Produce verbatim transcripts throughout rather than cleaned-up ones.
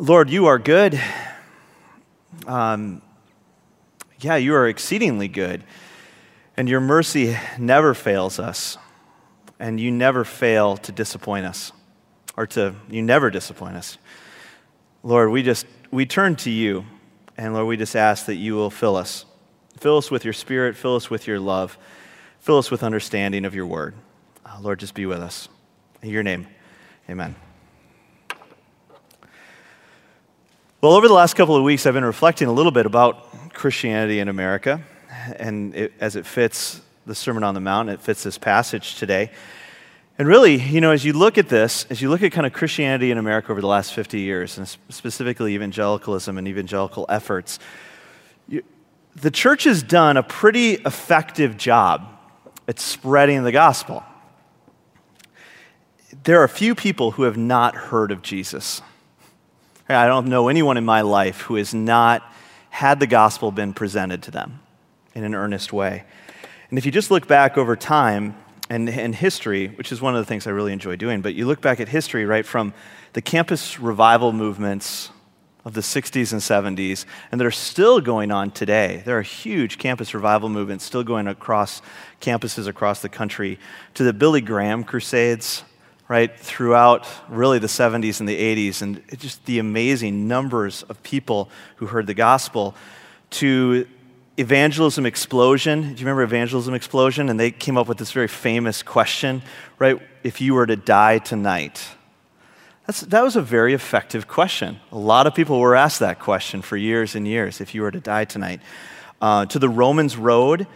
Lord, you are good. Um, yeah, you are exceedingly good, and your mercy never fails us, and you never fail to disappoint us, or to you never disappoint us. Lord, we just we turn to you, and Lord, we just ask that you will fill us, fill us with your Spirit, fill us with your love, fill us with understanding of your word. Uh, Lord, just be with us. In your name, amen. Well, over the last couple of weeks, I've been reflecting a little bit about Christianity in America, and it, as it fits the Sermon on the Mount, it fits this passage today. And really, you know, as you look at this, as you look at kind of Christianity in America over the last fifty years, and specifically evangelicalism and evangelical efforts, you, the church has done a pretty effective job at spreading the gospel. There are few people who have not heard of Jesus. I don't know anyone in my life who has not had the gospel been presented to them in an earnest way. And if you just look back over time and, and history, which is one of the things I really enjoy doing, but you look back at history, right, from the campus revival movements of the sixties and seventies, and they're still going on today. There are huge campus revival movements still going across campuses across the country, to the Billy Graham Crusades, right, throughout really the seventies and the eighties, and just the amazing numbers of people who heard the gospel, to evangelism explosion. Do you remember evangelism explosion? And they came up with this very famous question, right? If you were to die tonight. That's, that was a very effective question. A lot of people were asked that question for years and years, if you were to die tonight. Uh, to the Romans Road.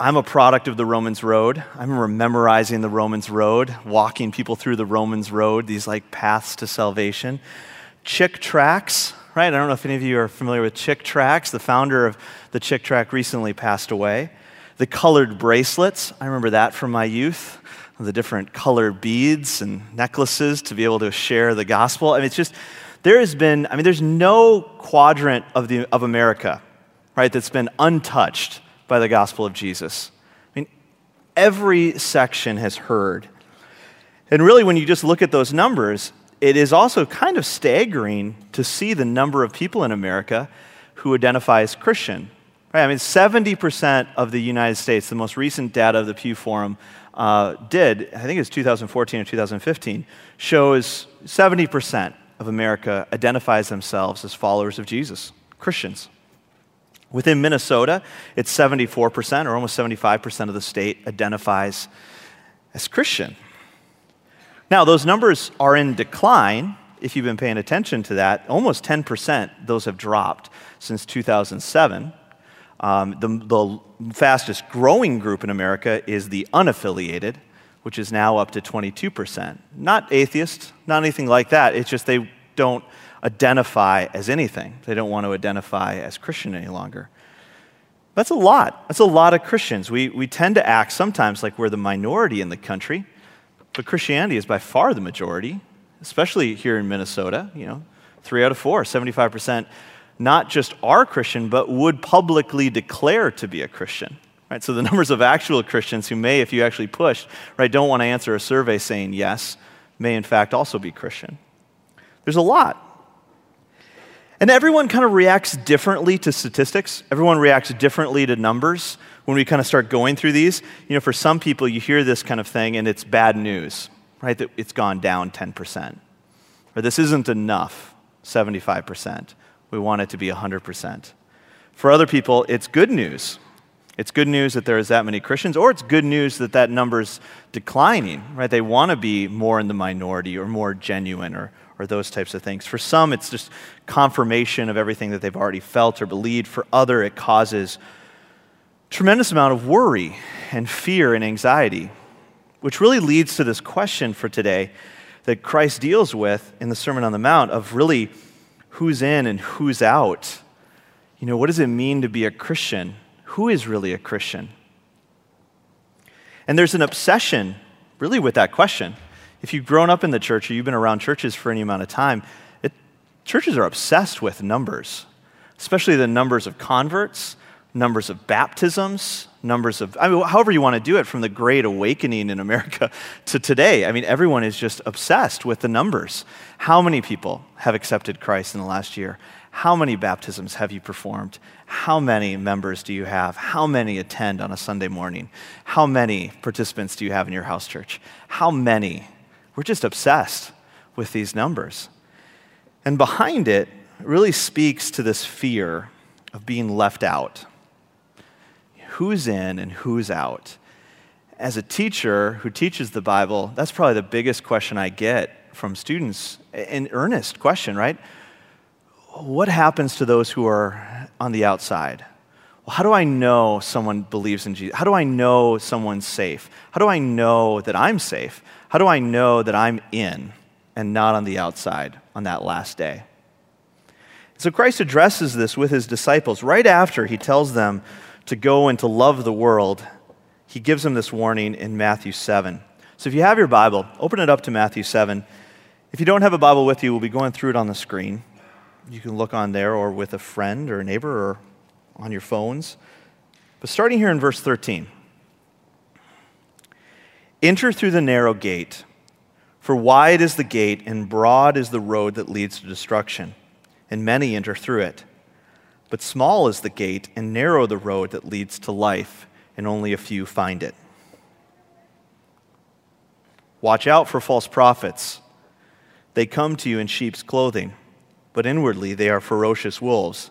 I'm a product of the Romans Road. I remember memorizing the Romans Road, walking people through the Romans Road, these like paths to salvation. Chick Tracks, right? I don't know if any of you are familiar with Chick Tracks. The founder of the Chick Track recently passed away. The colored bracelets, I remember that from my youth. The different colored beads and necklaces to be able to share the gospel. I mean, it's just, there has been, I mean, there's no quadrant of the of America, right, that's been untouched by the gospel of Jesus. I mean, every section has heard. And really, when you just look at those numbers, it is also kind of staggering to see the number of people in America who identify as Christian. Right? I mean, seventy percent of the United States, the most recent data of the Pew Forum uh, did, I think it was two thousand fourteen or two thousand fifteen, shows seventy percent of America identifies themselves as followers of Jesus, Christians. Within Minnesota, it's seventy-four percent or almost seventy-five percent of the state identifies as Christian. Now, those numbers are in decline. If you've been paying attention to that, almost ten percent, those have dropped since two thousand seven. Um, the, the fastest growing group in America is the unaffiliated, which is now up to twenty-two percent. Not atheist, not anything like that. It's just they don't identify as anything. They don't want to identify as Christian any longer. That's a lot. That's a lot of Christians. We we tend to act sometimes like we're the minority in the country, but Christianity is by far the majority, especially here in Minnesota. You know, three out of four, seventy-five percent, not just are Christian, but would publicly declare to be a Christian. Right? So the numbers of actual Christians who may, if you actually pushed, right, don't want to answer a survey saying yes, may in fact also be Christian. There's a lot. And everyone kind of reacts differently to statistics. Everyone reacts differently to numbers. When we kind of start going through these, you know, for some people, you hear this kind of thing and it's bad news, right? That it's gone down ten percent. Or this isn't enough, seventy-five percent. We want it to be one hundred percent. For other people, it's good news. It's good news that there is that many Christians, or it's good news that that number's declining, right? They want to be more in the minority or more genuine or or those types of things. For some, it's just confirmation of everything that they've already felt or believed. For other, it causes a tremendous amount of worry and fear and anxiety, which really leads to this question for today that Christ deals with in the Sermon on the Mount of really who's in and who's out. You know, what does it mean to be a Christian? Who is really a Christian? And there's an obsession really with that question. If you've grown up in the church or you've been around churches for any amount of time, it, churches are obsessed with numbers, especially the numbers of converts, numbers of baptisms, numbers of, I mean, however you want to do it, from the Great Awakening in America to today. I mean, everyone is just obsessed with the numbers. How many people have accepted Christ in the last year? How many baptisms have you performed? How many members do you have? How many attend on a Sunday morning? How many participants do you have in your house church? How many? We're just obsessed with these numbers. And behind it really speaks to this fear of being left out. Who's in and who's out? As a teacher who teaches the Bible, that's probably the biggest question I get from students, an earnest question, right? What happens to those who are on the outside? Well, how do I know someone believes in Jesus? How do I know someone's safe? How do I know that I'm safe? How do I know that I'm in and not on the outside on that last day? So Christ addresses this with his disciples. Right after he tells them to go and to love the world, he gives them this warning in Matthew seven. So if you have your Bible, open it up to Matthew seven. If you don't have a Bible with you, we'll be going through it on the screen. You can look on there or with a friend or a neighbor or on your phones. But starting here in verse thirteen. Enter through the narrow gate, for wide is the gate and broad is the road that leads to destruction, and many enter through it. But small is the gate and narrow the road that leads to life, and only a few find it. Watch out for false prophets. They come to you in sheep's clothing, but inwardly they are ferocious wolves.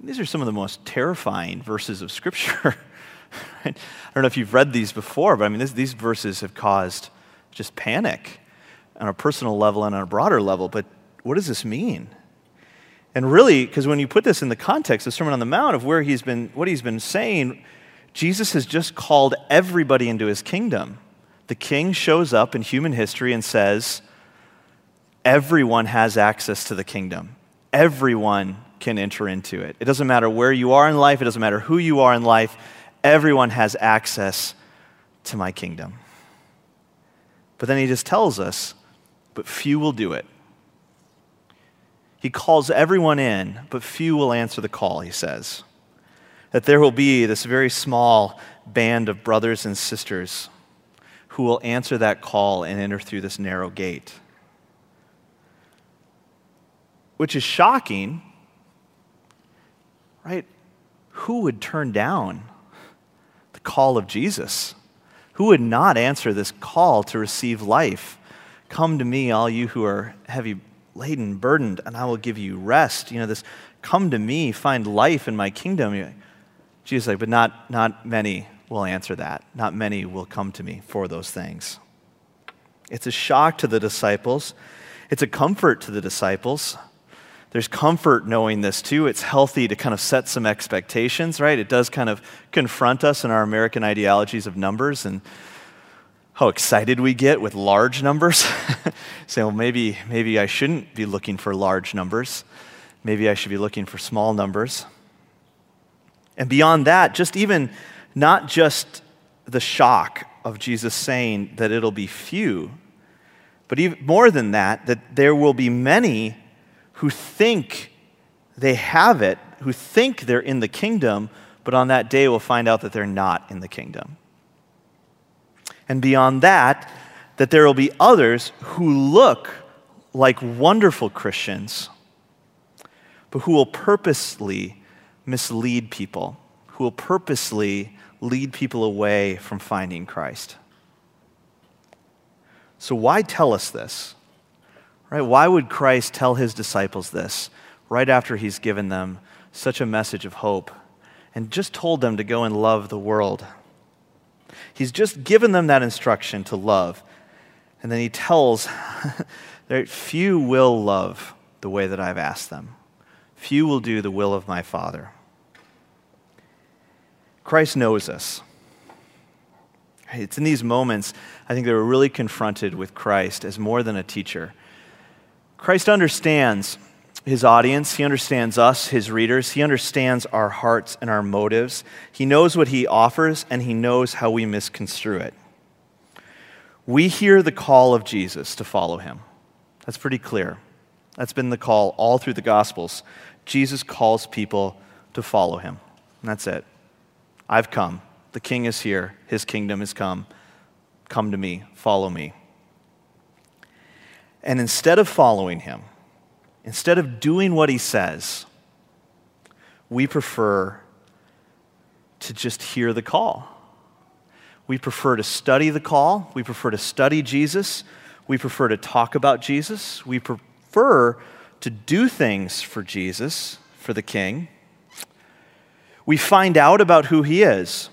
These are some of the most terrifying verses of Scripture. I don't know if you've read these before, but I mean, this, these verses have caused just panic on a personal level and on a broader level. But what does this mean? And really, because when you put this in the context of Sermon on the Mount, of where he's been, what he's been saying, Jesus has just called everybody into his kingdom. The king shows up in human history and says, everyone has access to the kingdom. Everyone can enter into it. It doesn't matter where you are in life. It doesn't matter who you are in life. Everyone has access to my kingdom. But then he just tells us, but few will do it. He calls everyone in, but few will answer the call, he says. That there will be this very small band of brothers and sisters who will answer that call and enter through this narrow gate. Which is shocking, right? Who would turn down the call of Jesus? Who would not answer this call to receive life? Come to me, all you who are heavy laden, burdened, and I will give you rest. You know, this come to me, find life in my kingdom. Jesus is like, but not, not many will answer that. Not many will come to me for those things. It's a shock to the disciples. It's a comfort to the disciples. There's comfort knowing this too. It's healthy to kind of set some expectations, right? It does kind of confront us in our American ideologies of numbers and how excited we get with large numbers. Say, well, maybe, maybe I shouldn't be looking for large numbers. Maybe I should be looking for small numbers. And beyond that, just even not just the shock of Jesus saying that it'll be few, but even more than that, that there will be many who think they have it, who think they're in the kingdom, but on that day will find out that they're not in the kingdom. And beyond that, that there will be others who look like wonderful Christians, but who will purposely mislead people, who will purposely lead people away from finding Christ. So why tell us this? Right? Why would Christ tell his disciples this right after he's given them such a message of hope and just told them to go and love the world? He's just given them that instruction to love, and then he tells that few will love the way that I've asked them. Few will do the will of my Father. Christ knows us. It's in these moments, I think, they were really confronted with Christ as more than a teacher. Christ understands his audience. He understands us, his readers. He understands our hearts and our motives. He knows what he offers, and he knows how we misconstrue it. We hear the call of Jesus to follow him. That's pretty clear. That's been the call all through the Gospels. Jesus calls people to follow him. And that's it. I've come. The king is here. His kingdom has come. Come to me. Follow me. And instead of following him, instead of doing what he says, we prefer to just hear the call. We prefer to study the call. We prefer to study Jesus. We prefer to talk about Jesus. We prefer to do things for Jesus, for the king. We find out about who he is,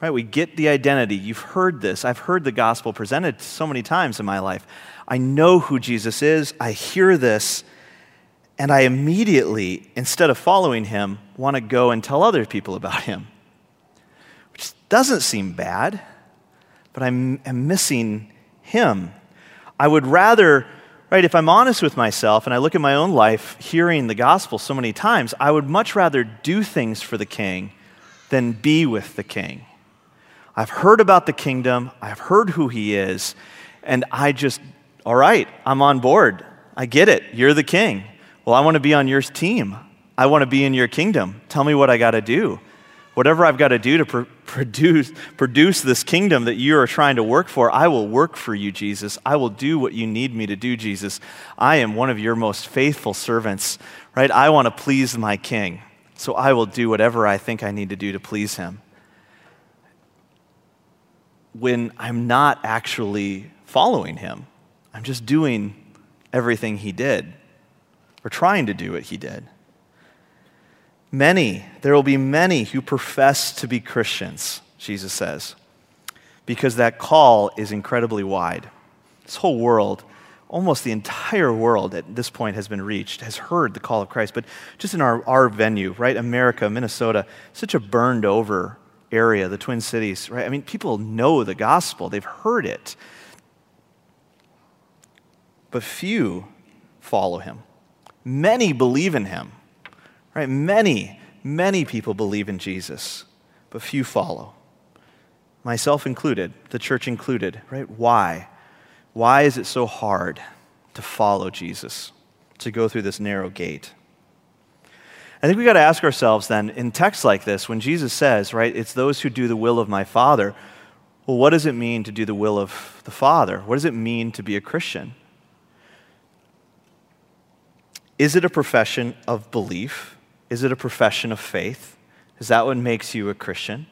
right? We get the identity. You've heard this. I've heard the gospel presented so many times in my life. I know who Jesus is. I hear this. And I immediately, instead of following him, want to go and tell other people about him. Which doesn't seem bad, but I'm, I'm missing him. I would rather, right, if I'm honest with myself and I look at my own life hearing the gospel so many times, I would much rather do things for the king than be with the king. I've heard about the kingdom. I've heard who he is. And I just, all right, I'm on board. I get it. You're the king. Well, I want to be on your team. I want to be in your kingdom. Tell me what I got to do. Whatever I've got to do to pr- produce, produce this kingdom that you are trying to work for, I will work for you, Jesus. I will do what you need me to do, Jesus. I am one of your most faithful servants, right? I want to please my king, so I will do whatever I think I need to do to please him. When I'm not actually following him, I'm just doing everything he did. Or trying to do what he did. Many, there will be many who profess to be Christians, Jesus says, because that call is incredibly wide. This whole world, almost the entire world at this point has been reached, has heard the call of Christ. But just in our, our venue, right, America, Minnesota, such a burned over area, the Twin Cities, right? I mean, people know the gospel. They've heard it. But few follow him. Many believe in him, right? Many, many people believe in Jesus, but few follow. Myself included, the church included, right? Why? Why is it so hard to follow Jesus, to go through this narrow gate? I think we got to ask ourselves then, in texts like this, when Jesus says, right, it's those who do the will of my Father, well, what does it mean to do the will of the Father? What does it mean to be a Christian? Is it a profession of belief? Is it a profession of faith? Is that what makes you a Christian?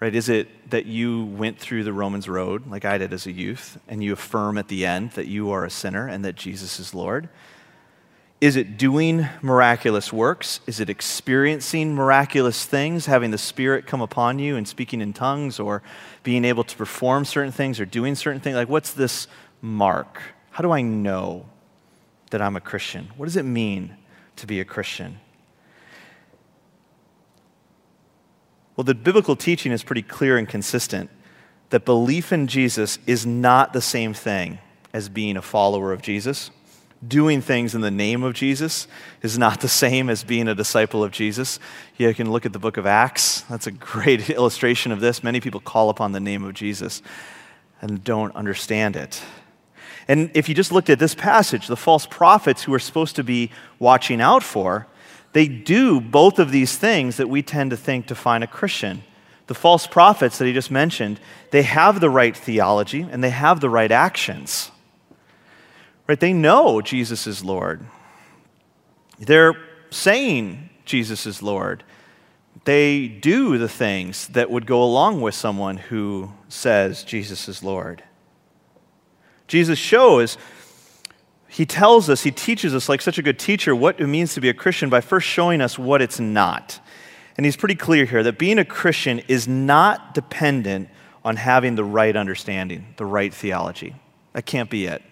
Right? Is it that you went through the Romans road like I did as a youth and you affirm at the end that you are a sinner and that Jesus is Lord? Is it doing miraculous works? Is it experiencing miraculous things, having the Spirit come upon you and speaking in tongues or being able to perform certain things or doing certain things? Like, what's this mark? How do I know that I'm a Christian? What does it mean to be a Christian? Well, the biblical teaching is pretty clear and consistent that belief in Jesus is not the same thing as being a follower of Jesus. Doing things in the name of Jesus is not the same as being a disciple of Jesus. You can look at the book of Acts. That's a great illustration of this. Many people call upon the name of Jesus and don't understand it. And if you just looked at this passage, the false prophets who we're supposed to be watching out for, they do both of these things that we tend to think define a Christian. The false prophets that he just mentioned, they have the right theology and they have the right actions. Right? They know Jesus is Lord. They're saying Jesus is Lord. They do the things that would go along with someone who says Jesus is Lord. Jesus shows, he tells us, he teaches us like such a good teacher what it means to be a Christian by first showing us what it's not. And he's pretty clear here that being a Christian is not dependent on having the right understanding, the right theology. That can't be it.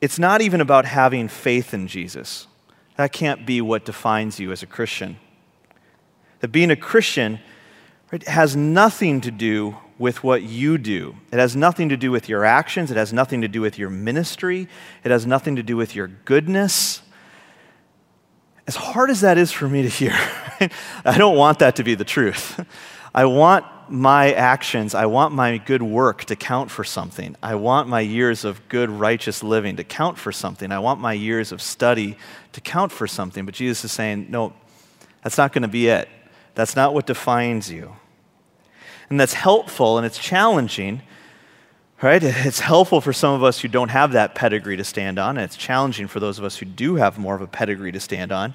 It's not even about having faith in Jesus. That can't be what defines you as a Christian. That being a Christian, right, has nothing to do with what you do. It has nothing to do with your actions. It has nothing to do with your ministry. It has nothing to do with your goodness. As hard as that is for me to hear, right? I don't want that to be the truth. I want my actions, I want my good work to count for something. I want my years of good, righteous living to count for something. I want my years of study to count for something. But Jesus is saying, no, that's not going to be it. That's not what defines you. And that's helpful and it's challenging, right? It's helpful for some of us who don't have that pedigree to stand on, and it's challenging for those of us who do have more of a pedigree to stand on.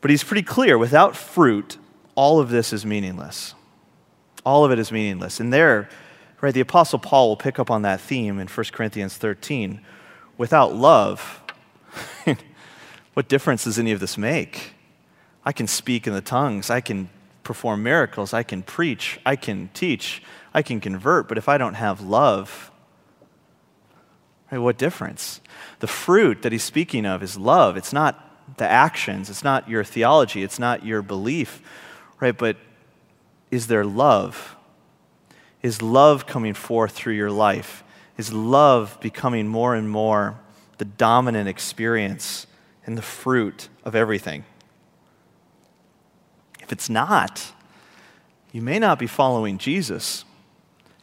But he's pretty clear, without fruit, all of this is meaningless. All of it is meaningless. And there, right, the Apostle Paul will pick up on that theme in First Corinthians thirteen. Without love, what difference does any of this make? I can speak in the tongues. I can perform miracles. I can preach. I can teach. I can convert. But if I don't have love, right, what difference? The fruit that he's speaking of is love. It's not the actions. It's not your theology. It's not your belief, right? But is there love? Is love coming forth through your life? Is love becoming more and more the dominant experience and the fruit of everything? If it's not, you may not be following Jesus.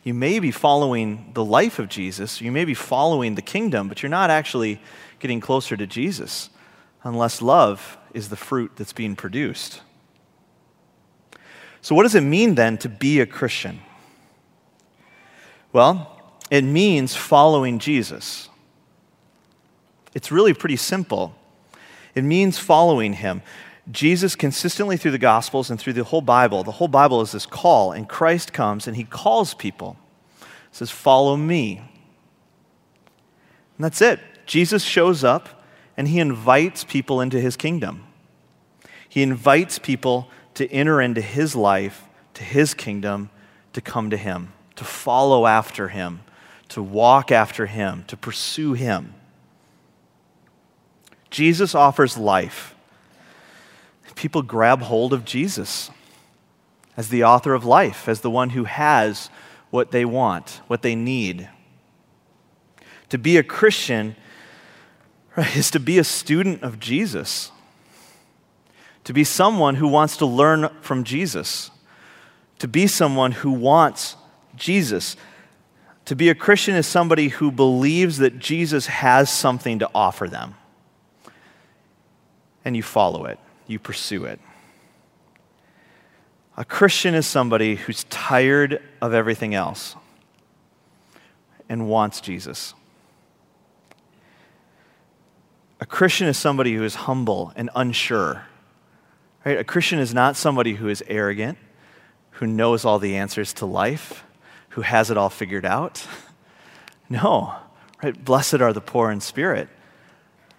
You may be following the life of Jesus. You may be following the kingdom, but you're not actually getting closer to Jesus unless love is the fruit that's being produced. So what does it mean then to be a Christian? Well, it means following Jesus. It's really pretty simple. It means following him. Jesus consistently through the Gospels and through the whole Bible, the whole Bible is this call, and Christ comes and he calls people. He says, follow me. And that's it. Jesus shows up and he invites people into his kingdom. He invites people to enter into his life, to his kingdom, to come to him, to follow after him, to walk after him, to pursue him. Jesus offers life. People grab hold of Jesus as the author of life, as the one who has what they want, what they need. To be a Christian, right, is to be a student of Jesus. To be someone who wants to learn from Jesus. To be someone who wants Jesus. To be a Christian is somebody who believes that Jesus has something to offer them. And you follow it. You pursue it. A Christian is somebody who's tired of everything else and wants Jesus. A Christian is somebody who is humble and unsure. Right? A Christian is not somebody who is arrogant, who knows all the answers to life, who has it all figured out. No. Right? Blessed are the poor in spirit.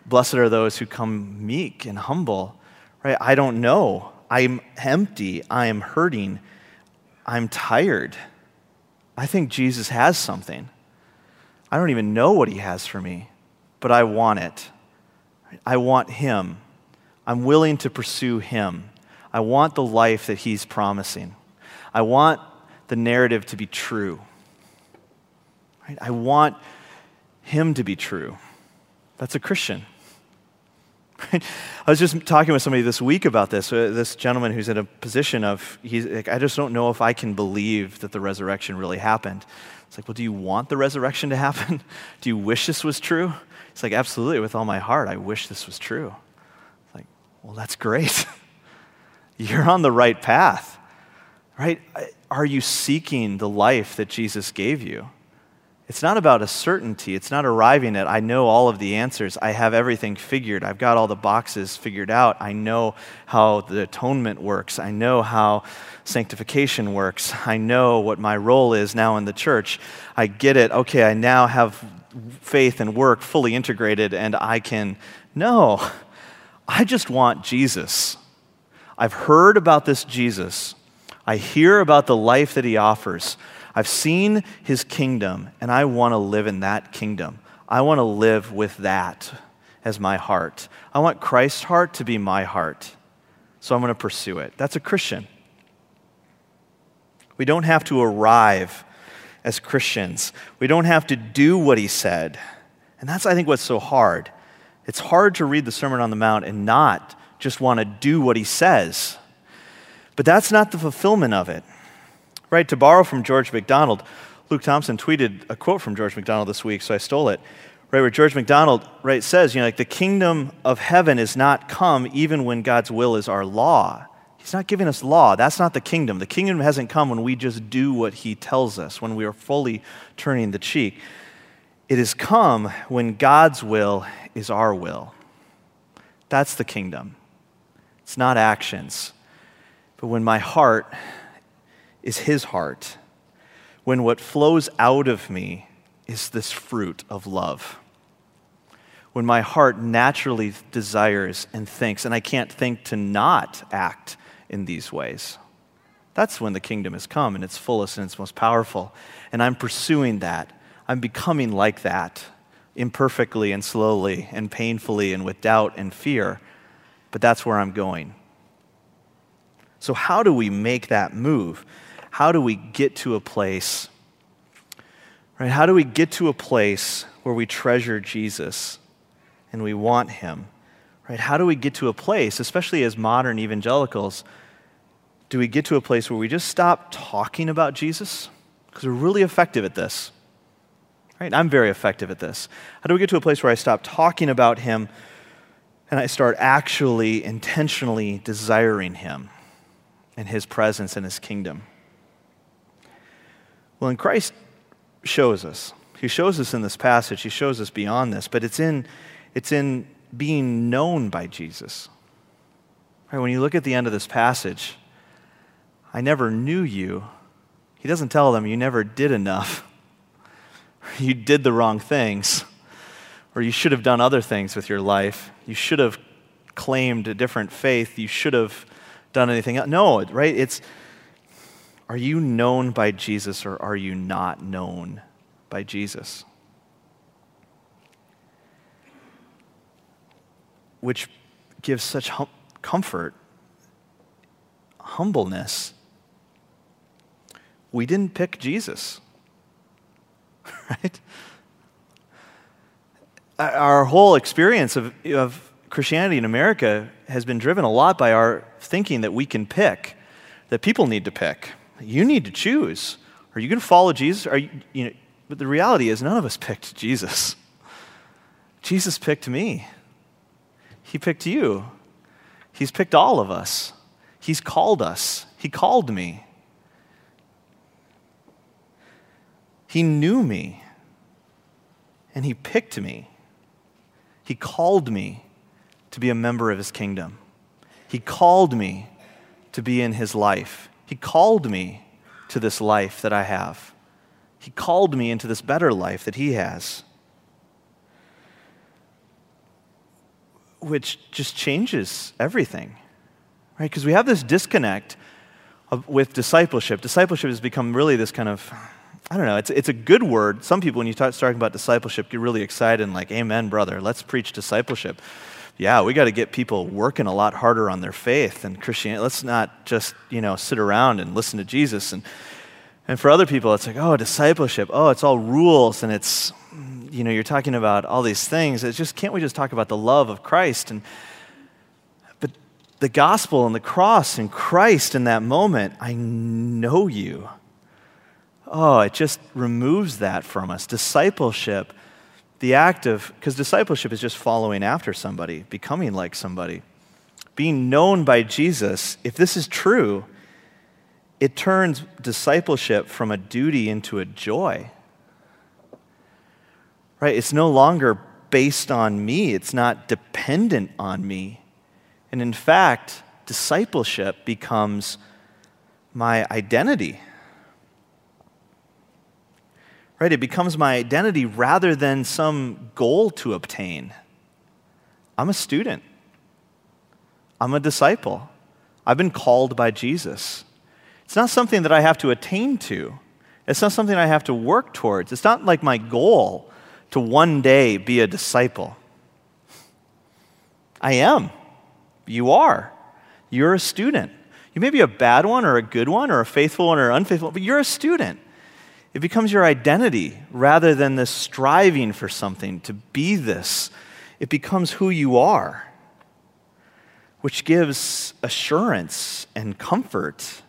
Blessed are those who come meek and humble. Right? I don't know. I'm empty. I am hurting. I'm tired. I think Jesus has something. I don't even know what he has for me, but I want it. I want him. I'm willing to pursue him. I want the life that he's promising. I want the narrative to be true. Right? I want him to be true. That's a Christian. Right? I was just talking with somebody this week about this, uh, this gentleman who's in a position of, he's like, I just don't know if I can believe that the resurrection really happened. It's like, well, do you want the resurrection to happen? Do you wish this was true? It's like, absolutely, with all my heart, I wish this was true. Well, that's great. You're on the right path, right? Are you seeking the life that Jesus gave you? It's not about a certainty. It's not arriving at, I know all of the answers. I have everything figured. I've got all the boxes figured out. I know how the atonement works. I know how sanctification works. I know what my role is now in the church. I get it. Okay, I now have faith and work fully integrated, and I can. No, I just want Jesus. I've heard about this Jesus. I hear about the life that he offers. I've seen his kingdom, and I want to live in that kingdom. I want to live with that as my heart. I want Christ's heart to be my heart, so I'm going to pursue it. That's a Christian. We don't have to arrive as Christians. We don't have to do what he said, and that's, I think, what's so hard. It's hard to read the Sermon on the Mount and not just want to do what he says, but that's not the fulfillment of it. Right, to borrow from George MacDonald, Luke Thompson tweeted a quote from George MacDonald this week, so I stole it. Right, where George MacDonald right, says, you know, like the kingdom of heaven is not come even when God's will is our law. He's not giving us law. That's not the kingdom. The kingdom hasn't come when we just do what he tells us, when we are fully turning the cheek. It has come when God's will is our will. That's the kingdom. It's not actions. But when my heart is his heart, when what flows out of me is this fruit of love. When my heart naturally desires and thinks, and I can't think to not act in these ways, that's when the kingdom has come in its fullest and its most powerful. And I'm pursuing that. I'm becoming like that, imperfectly and slowly and painfully and with doubt and fear, but that's where I'm going. So how do we make that move? How do we get to a place, right? How do we get to a place where we treasure Jesus and we want him, right? How do we get to a place, especially as modern evangelicals, do we get to a place where we just stop talking about Jesus? Because we're really effective at this, right? I'm very effective at this. How do we get to a place where I stop talking about him and I start actually intentionally desiring him and his presence and his kingdom? Well, and Christ shows us. He shows us in this passage. He shows us beyond this, but it's in, it's in being known by Jesus. Right, when you look at the end of this passage, I never knew you. He doesn't tell them you never did enough. You did the wrong things, or you should have done other things with your life. You should have claimed a different faith. You should have done anything else. No, right? It's, are you known by Jesus or are you not known by Jesus? Which gives such hum- comfort, humbleness. We didn't pick Jesus, right? Our whole experience of, of Christianity in America has been driven a lot by our thinking that we can pick, that people need to pick. You need to choose. Are you going to follow Jesus? Are you, you know, but the reality is none of us picked Jesus. Jesus picked me. He picked you. He's picked all of us. He's called us. He called me. He knew me, and he picked me. He called me to be a member of his kingdom. He called me to be in his life. He called me to this life that I have. He called me into this better life that he has, which just changes everything, right? Because we have this disconnect of, with discipleship. Discipleship has become really this kind of, I don't know, it's it's a good word. Some people, when you start talking about discipleship, get really excited and like, amen, brother, let's preach discipleship. Yeah, we got to get people working a lot harder on their faith and Christianity. Let's not just, you know, sit around and listen to Jesus. And and for other people, it's like, oh, discipleship. Oh, it's all rules. And it's, you know, you're talking about all these things. It's just, can't we just talk about the love of Christ? And but the gospel and the cross and Christ in that moment, I know you. Oh, it just removes that from us. Discipleship. The act of, because discipleship is just following after somebody, becoming like somebody. Being known by Jesus, if this is true, it turns discipleship from a duty into a joy. right? It's no longer based on me. It's not dependent on me. And in fact, discipleship becomes my identity, right? It becomes my identity rather than some goal to obtain. I'm a student. I'm a disciple. I've been called by Jesus. It's not something that I have to attain to. It's not something I have to work towards. It's not like my goal to one day be a disciple. I am. You are. You're a student. You may be a bad one or a good one or a faithful one or unfaithful, but you're a student. It becomes your identity rather than this striving for something to be this. It becomes who you are, which gives assurance and comfort.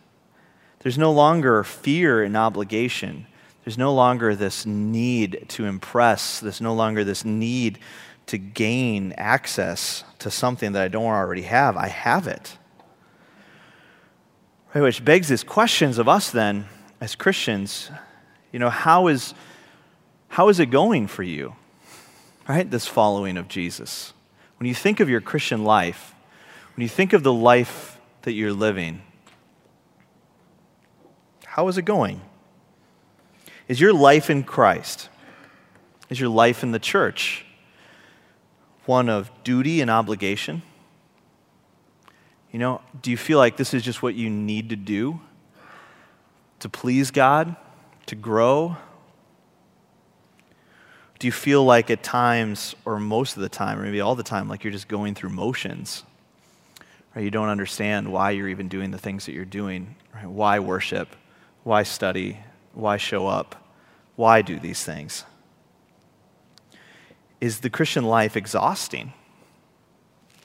There's no longer fear and obligation. There's no longer this need to impress. There's no longer this need to gain access to something that I don't already have. I have it. Right, which begs these questions of us then as Christians. You know, how is, how is it going for you, right, this following of Jesus? When you think of your Christian life, when you think of the life that you're living, how is it going? Is your life in Christ, is your life in the church one of duty and obligation? You know, do you feel like this is just what you need to do to please God? To grow? Do you feel like at times, or most of the time, or maybe all the time, like you're just going through motions? Right? You don't understand why you're even doing the things that you're doing. Right? Why worship? Why study? Why show up? Why do these things? Is the Christian life exhausting?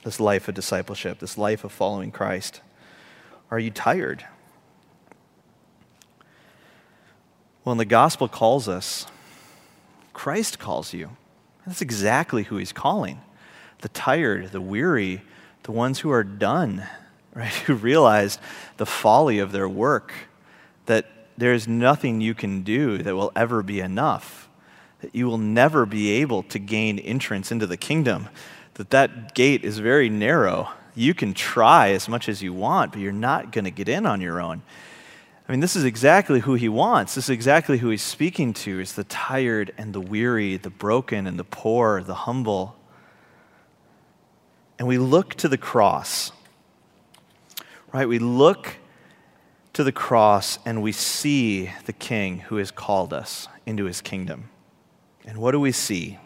This life of discipleship, this life of following Christ. Are you tired? When the gospel calls us, Christ calls you. That's exactly who he's calling. The tired, the weary, the ones who are done, right? Who realized the folly of their work, that there's nothing you can do that will ever be enough, that you will never be able to gain entrance into the kingdom, that that gate is very narrow. You can try as much as you want, but you're not going to get in on your own. I mean, this is exactly who he wants. This is exactly who he's speaking to, is the tired and the weary, the broken and the poor, the humble. And we look to the cross, right? We look to the cross and we see the King who has called us into his kingdom. And what do we see?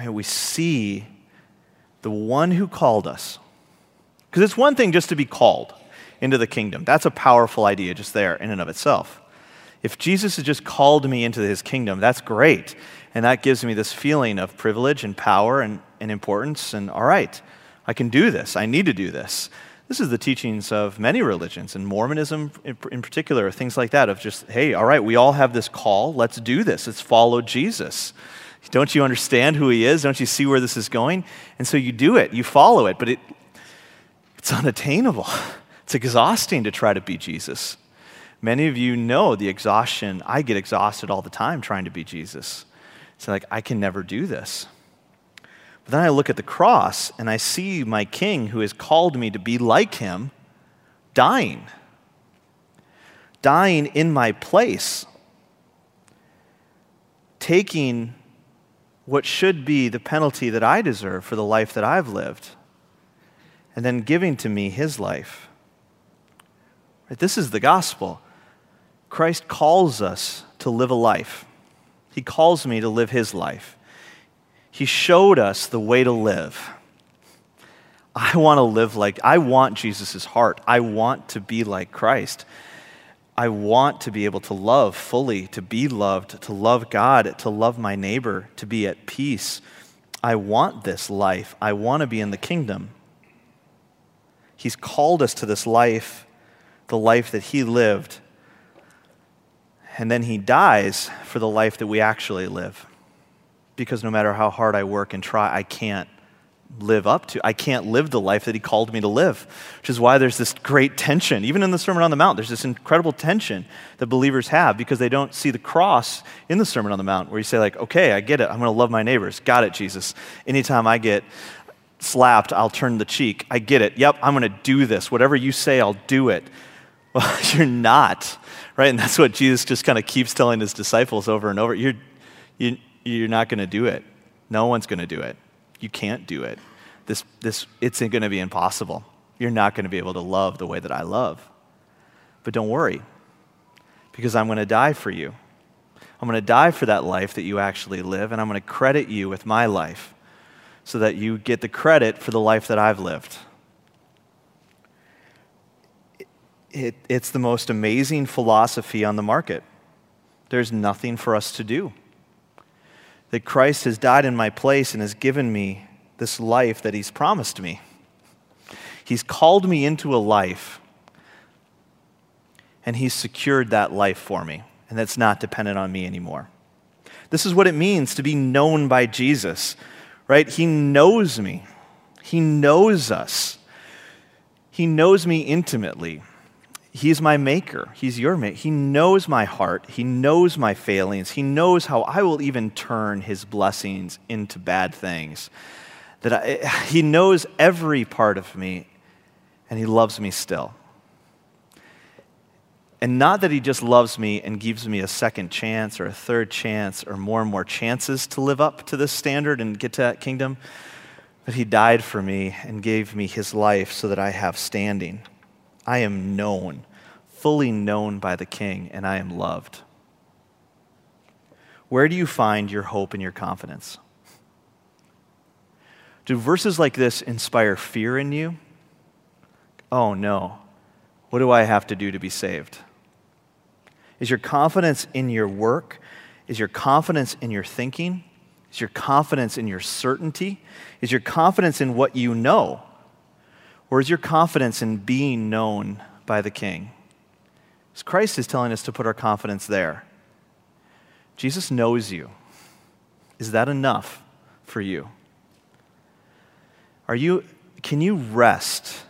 Right, we see the one who called us. Because it's one thing just to be called into the kingdom. That's a powerful idea just there in and of itself. If Jesus has just called me into his kingdom, that's great. And that gives me this feeling of privilege and power and, and importance and all right, I can do this. I need to do this. This is the teachings of many religions, and Mormonism in, in particular, things like that of just, hey, all right, we all have this call. Let's do this. Let's follow Jesus. Don't you understand who he is? Don't you see where this is going? And so you do it. You follow it, but it it's unattainable. It's exhausting to try to be Jesus. Many of you know the exhaustion. I get exhausted all the time trying to be Jesus. It's like, I can never do this. But then I look at the cross and I see my King who has called me to be like him, dying. Dying in my place. Taking what should be the penalty that I deserve for the life that I've lived. And then giving to me his life. This is the gospel. Christ calls us to live a life. He calls me to live his life. He showed us the way to live. I want to live like, I want Jesus' heart. I want to be like Christ. I want to be able to love fully, to be loved, to love God, to love my neighbor, to be at peace. I want this life. I want to be in the kingdom. He's called us to this life, the life that he lived, and then he dies for the life that we actually live. Because no matter how hard I work and try, I can't live up to. I can't live the life that he called me to live, which is why there's this great tension. Even in the Sermon on the Mount, there's this incredible tension that believers have because they don't see the cross in the Sermon on the Mount where you say like, okay, I get it. I'm going to love my neighbors. Got it, Jesus. Anytime I get slapped, I'll turn the cheek. I get it. Yep, I'm going to do this. Whatever you say, I'll do it. Well, you're not, right? And that's what Jesus just kind of keeps telling his disciples over and over. You're, you, you're not going to do it. No one's going to do it. You can't do it. This, this, it's going to be impossible. You're not going to be able to love the way that I love. But don't worry, because I'm going to die for you. I'm going to die for that life that you actually live, and I'm going to credit you with my life so that you get the credit for the life that I've lived. It, it, it's the most amazing philosophy on the market. There's nothing for us to do. That Christ has died in my place and has given me this life that he's promised me. He's called me into a life, and he's secured that life for me, and that's not dependent on me anymore. This is what it means to be known by Jesus, right? He knows me. He knows us. He knows me intimately. He's my maker. He's your maker. He knows my heart. He knows my failings. He knows how I will even turn his blessings into bad things. That I, he knows every part of me, and he loves me still. And not that he just loves me and gives me a second chance or a third chance or more and more chances to live up to this standard and get to that kingdom, but he died for me and gave me his life so that I have standing. I am known, fully known by the King, and I am loved. Where do you find your hope and your confidence? Do verses like this inspire fear in you? Oh no, what do I have to do to be saved? Is your confidence in your work? Is your confidence in your thinking? Is your confidence in your certainty? Is your confidence in what you know? Or is your confidence in being known by the King? Because Christ is telling us to put our confidence there. Jesus knows you. Is that enough for you? Are you? Can you rest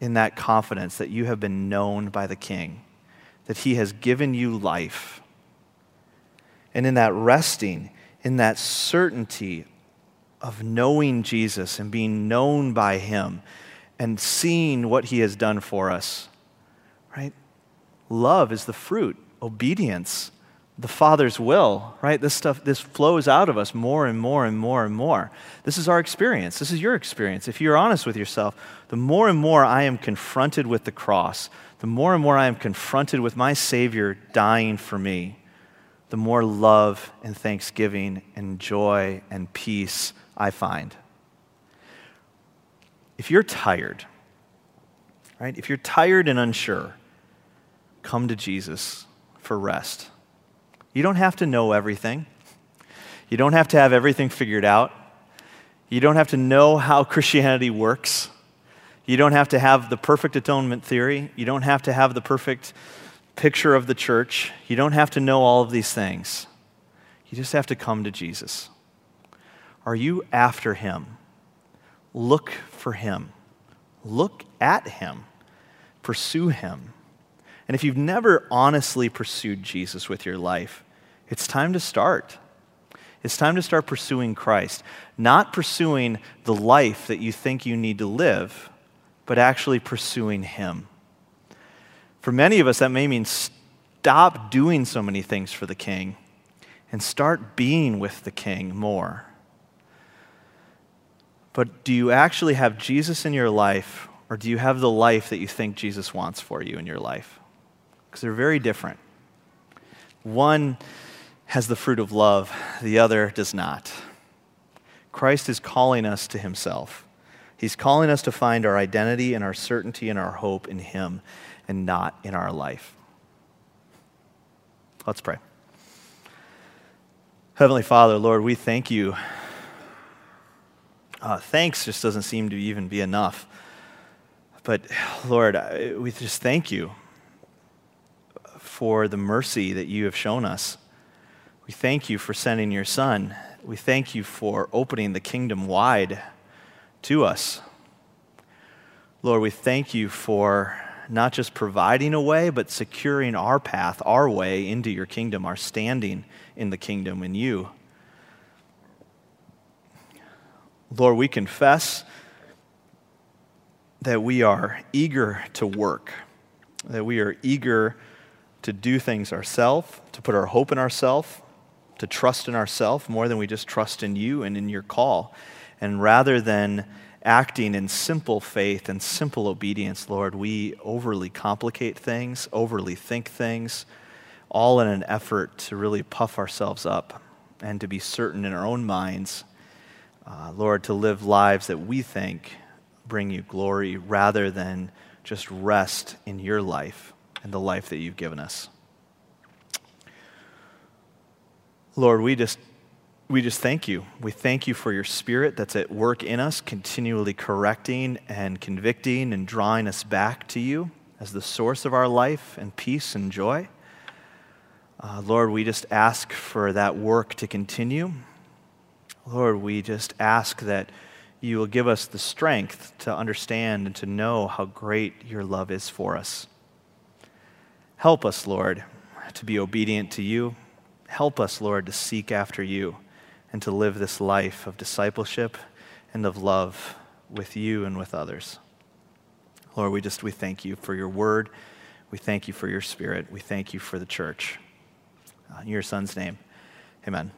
in that confidence that you have been known by the King, that he has given you life? And in that resting, in that certainty of knowing Jesus and being known by him, and seeing what he has done for us, right? Love is the fruit, obedience, the Father's will, right? This stuff, this flows out of us more and more and more and more. This is our experience. This is your experience. If you're honest with yourself, the more and more I am confronted with the cross, the more and more I am confronted with my Savior dying for me, the more love and thanksgiving and joy and peace I find. If you're tired, right? If you're tired and unsure, come to Jesus for rest. You don't have to know everything. You don't have to have everything figured out. You don't have to know how Christianity works. You don't have to have the perfect atonement theory. You don't have to have the perfect picture of the church. You don't have to know all of these things. You just have to come to Jesus. Are you after him? Look for him. Look at him. Pursue him. And if you've never honestly pursued Jesus with your life, it's time to start. It's time to start pursuing Christ. Not pursuing the life that you think you need to live, but actually pursuing him. For many of us, that may mean stop doing so many things for the King and start being with the King more. But do you actually have Jesus in your life, or do you have the life that you think Jesus wants for you in your life? Because they're very different. One has the fruit of love, the other does not. Christ is calling us to himself. He's calling us to find our identity and our certainty and our hope in him and not in our life. Let's pray. Heavenly Father, Lord, we thank you. Uh, thanks just doesn't seem to even be enough. But Lord, I, we just thank you for the mercy that you have shown us. We thank you for sending your Son. We thank you for opening the kingdom wide to us. Lord, we thank you for not just providing a way, but securing our path, our way into your kingdom, our standing in the kingdom in you. Lord, we confess that we are eager to work, that we are eager to do things ourselves, to put our hope in ourselves, to trust in ourselves more than we just trust in you and in your call. And rather than acting in simple faith and simple obedience, Lord, we overly complicate things, overly think things, all in an effort to really puff ourselves up and to be certain in our own minds, uh, Lord, to live lives that we think bring you glory rather than just rest in your life and the life that you've given us. Lord, we just We just thank you. We thank you for your Spirit that's at work in us, continually correcting and convicting and drawing us back to you as the source of our life and peace and joy. Uh, Lord, we just ask for that work to continue. Lord, we just ask that you will give us the strength to understand and to know how great your love is for us. Help us, Lord, to be obedient to you. Help us, Lord, to seek after you and to live this life of discipleship and of love with you and with others. Lord, we just, we thank you for your word. We thank you for your Spirit. We thank you for the church. In your Son's name, amen.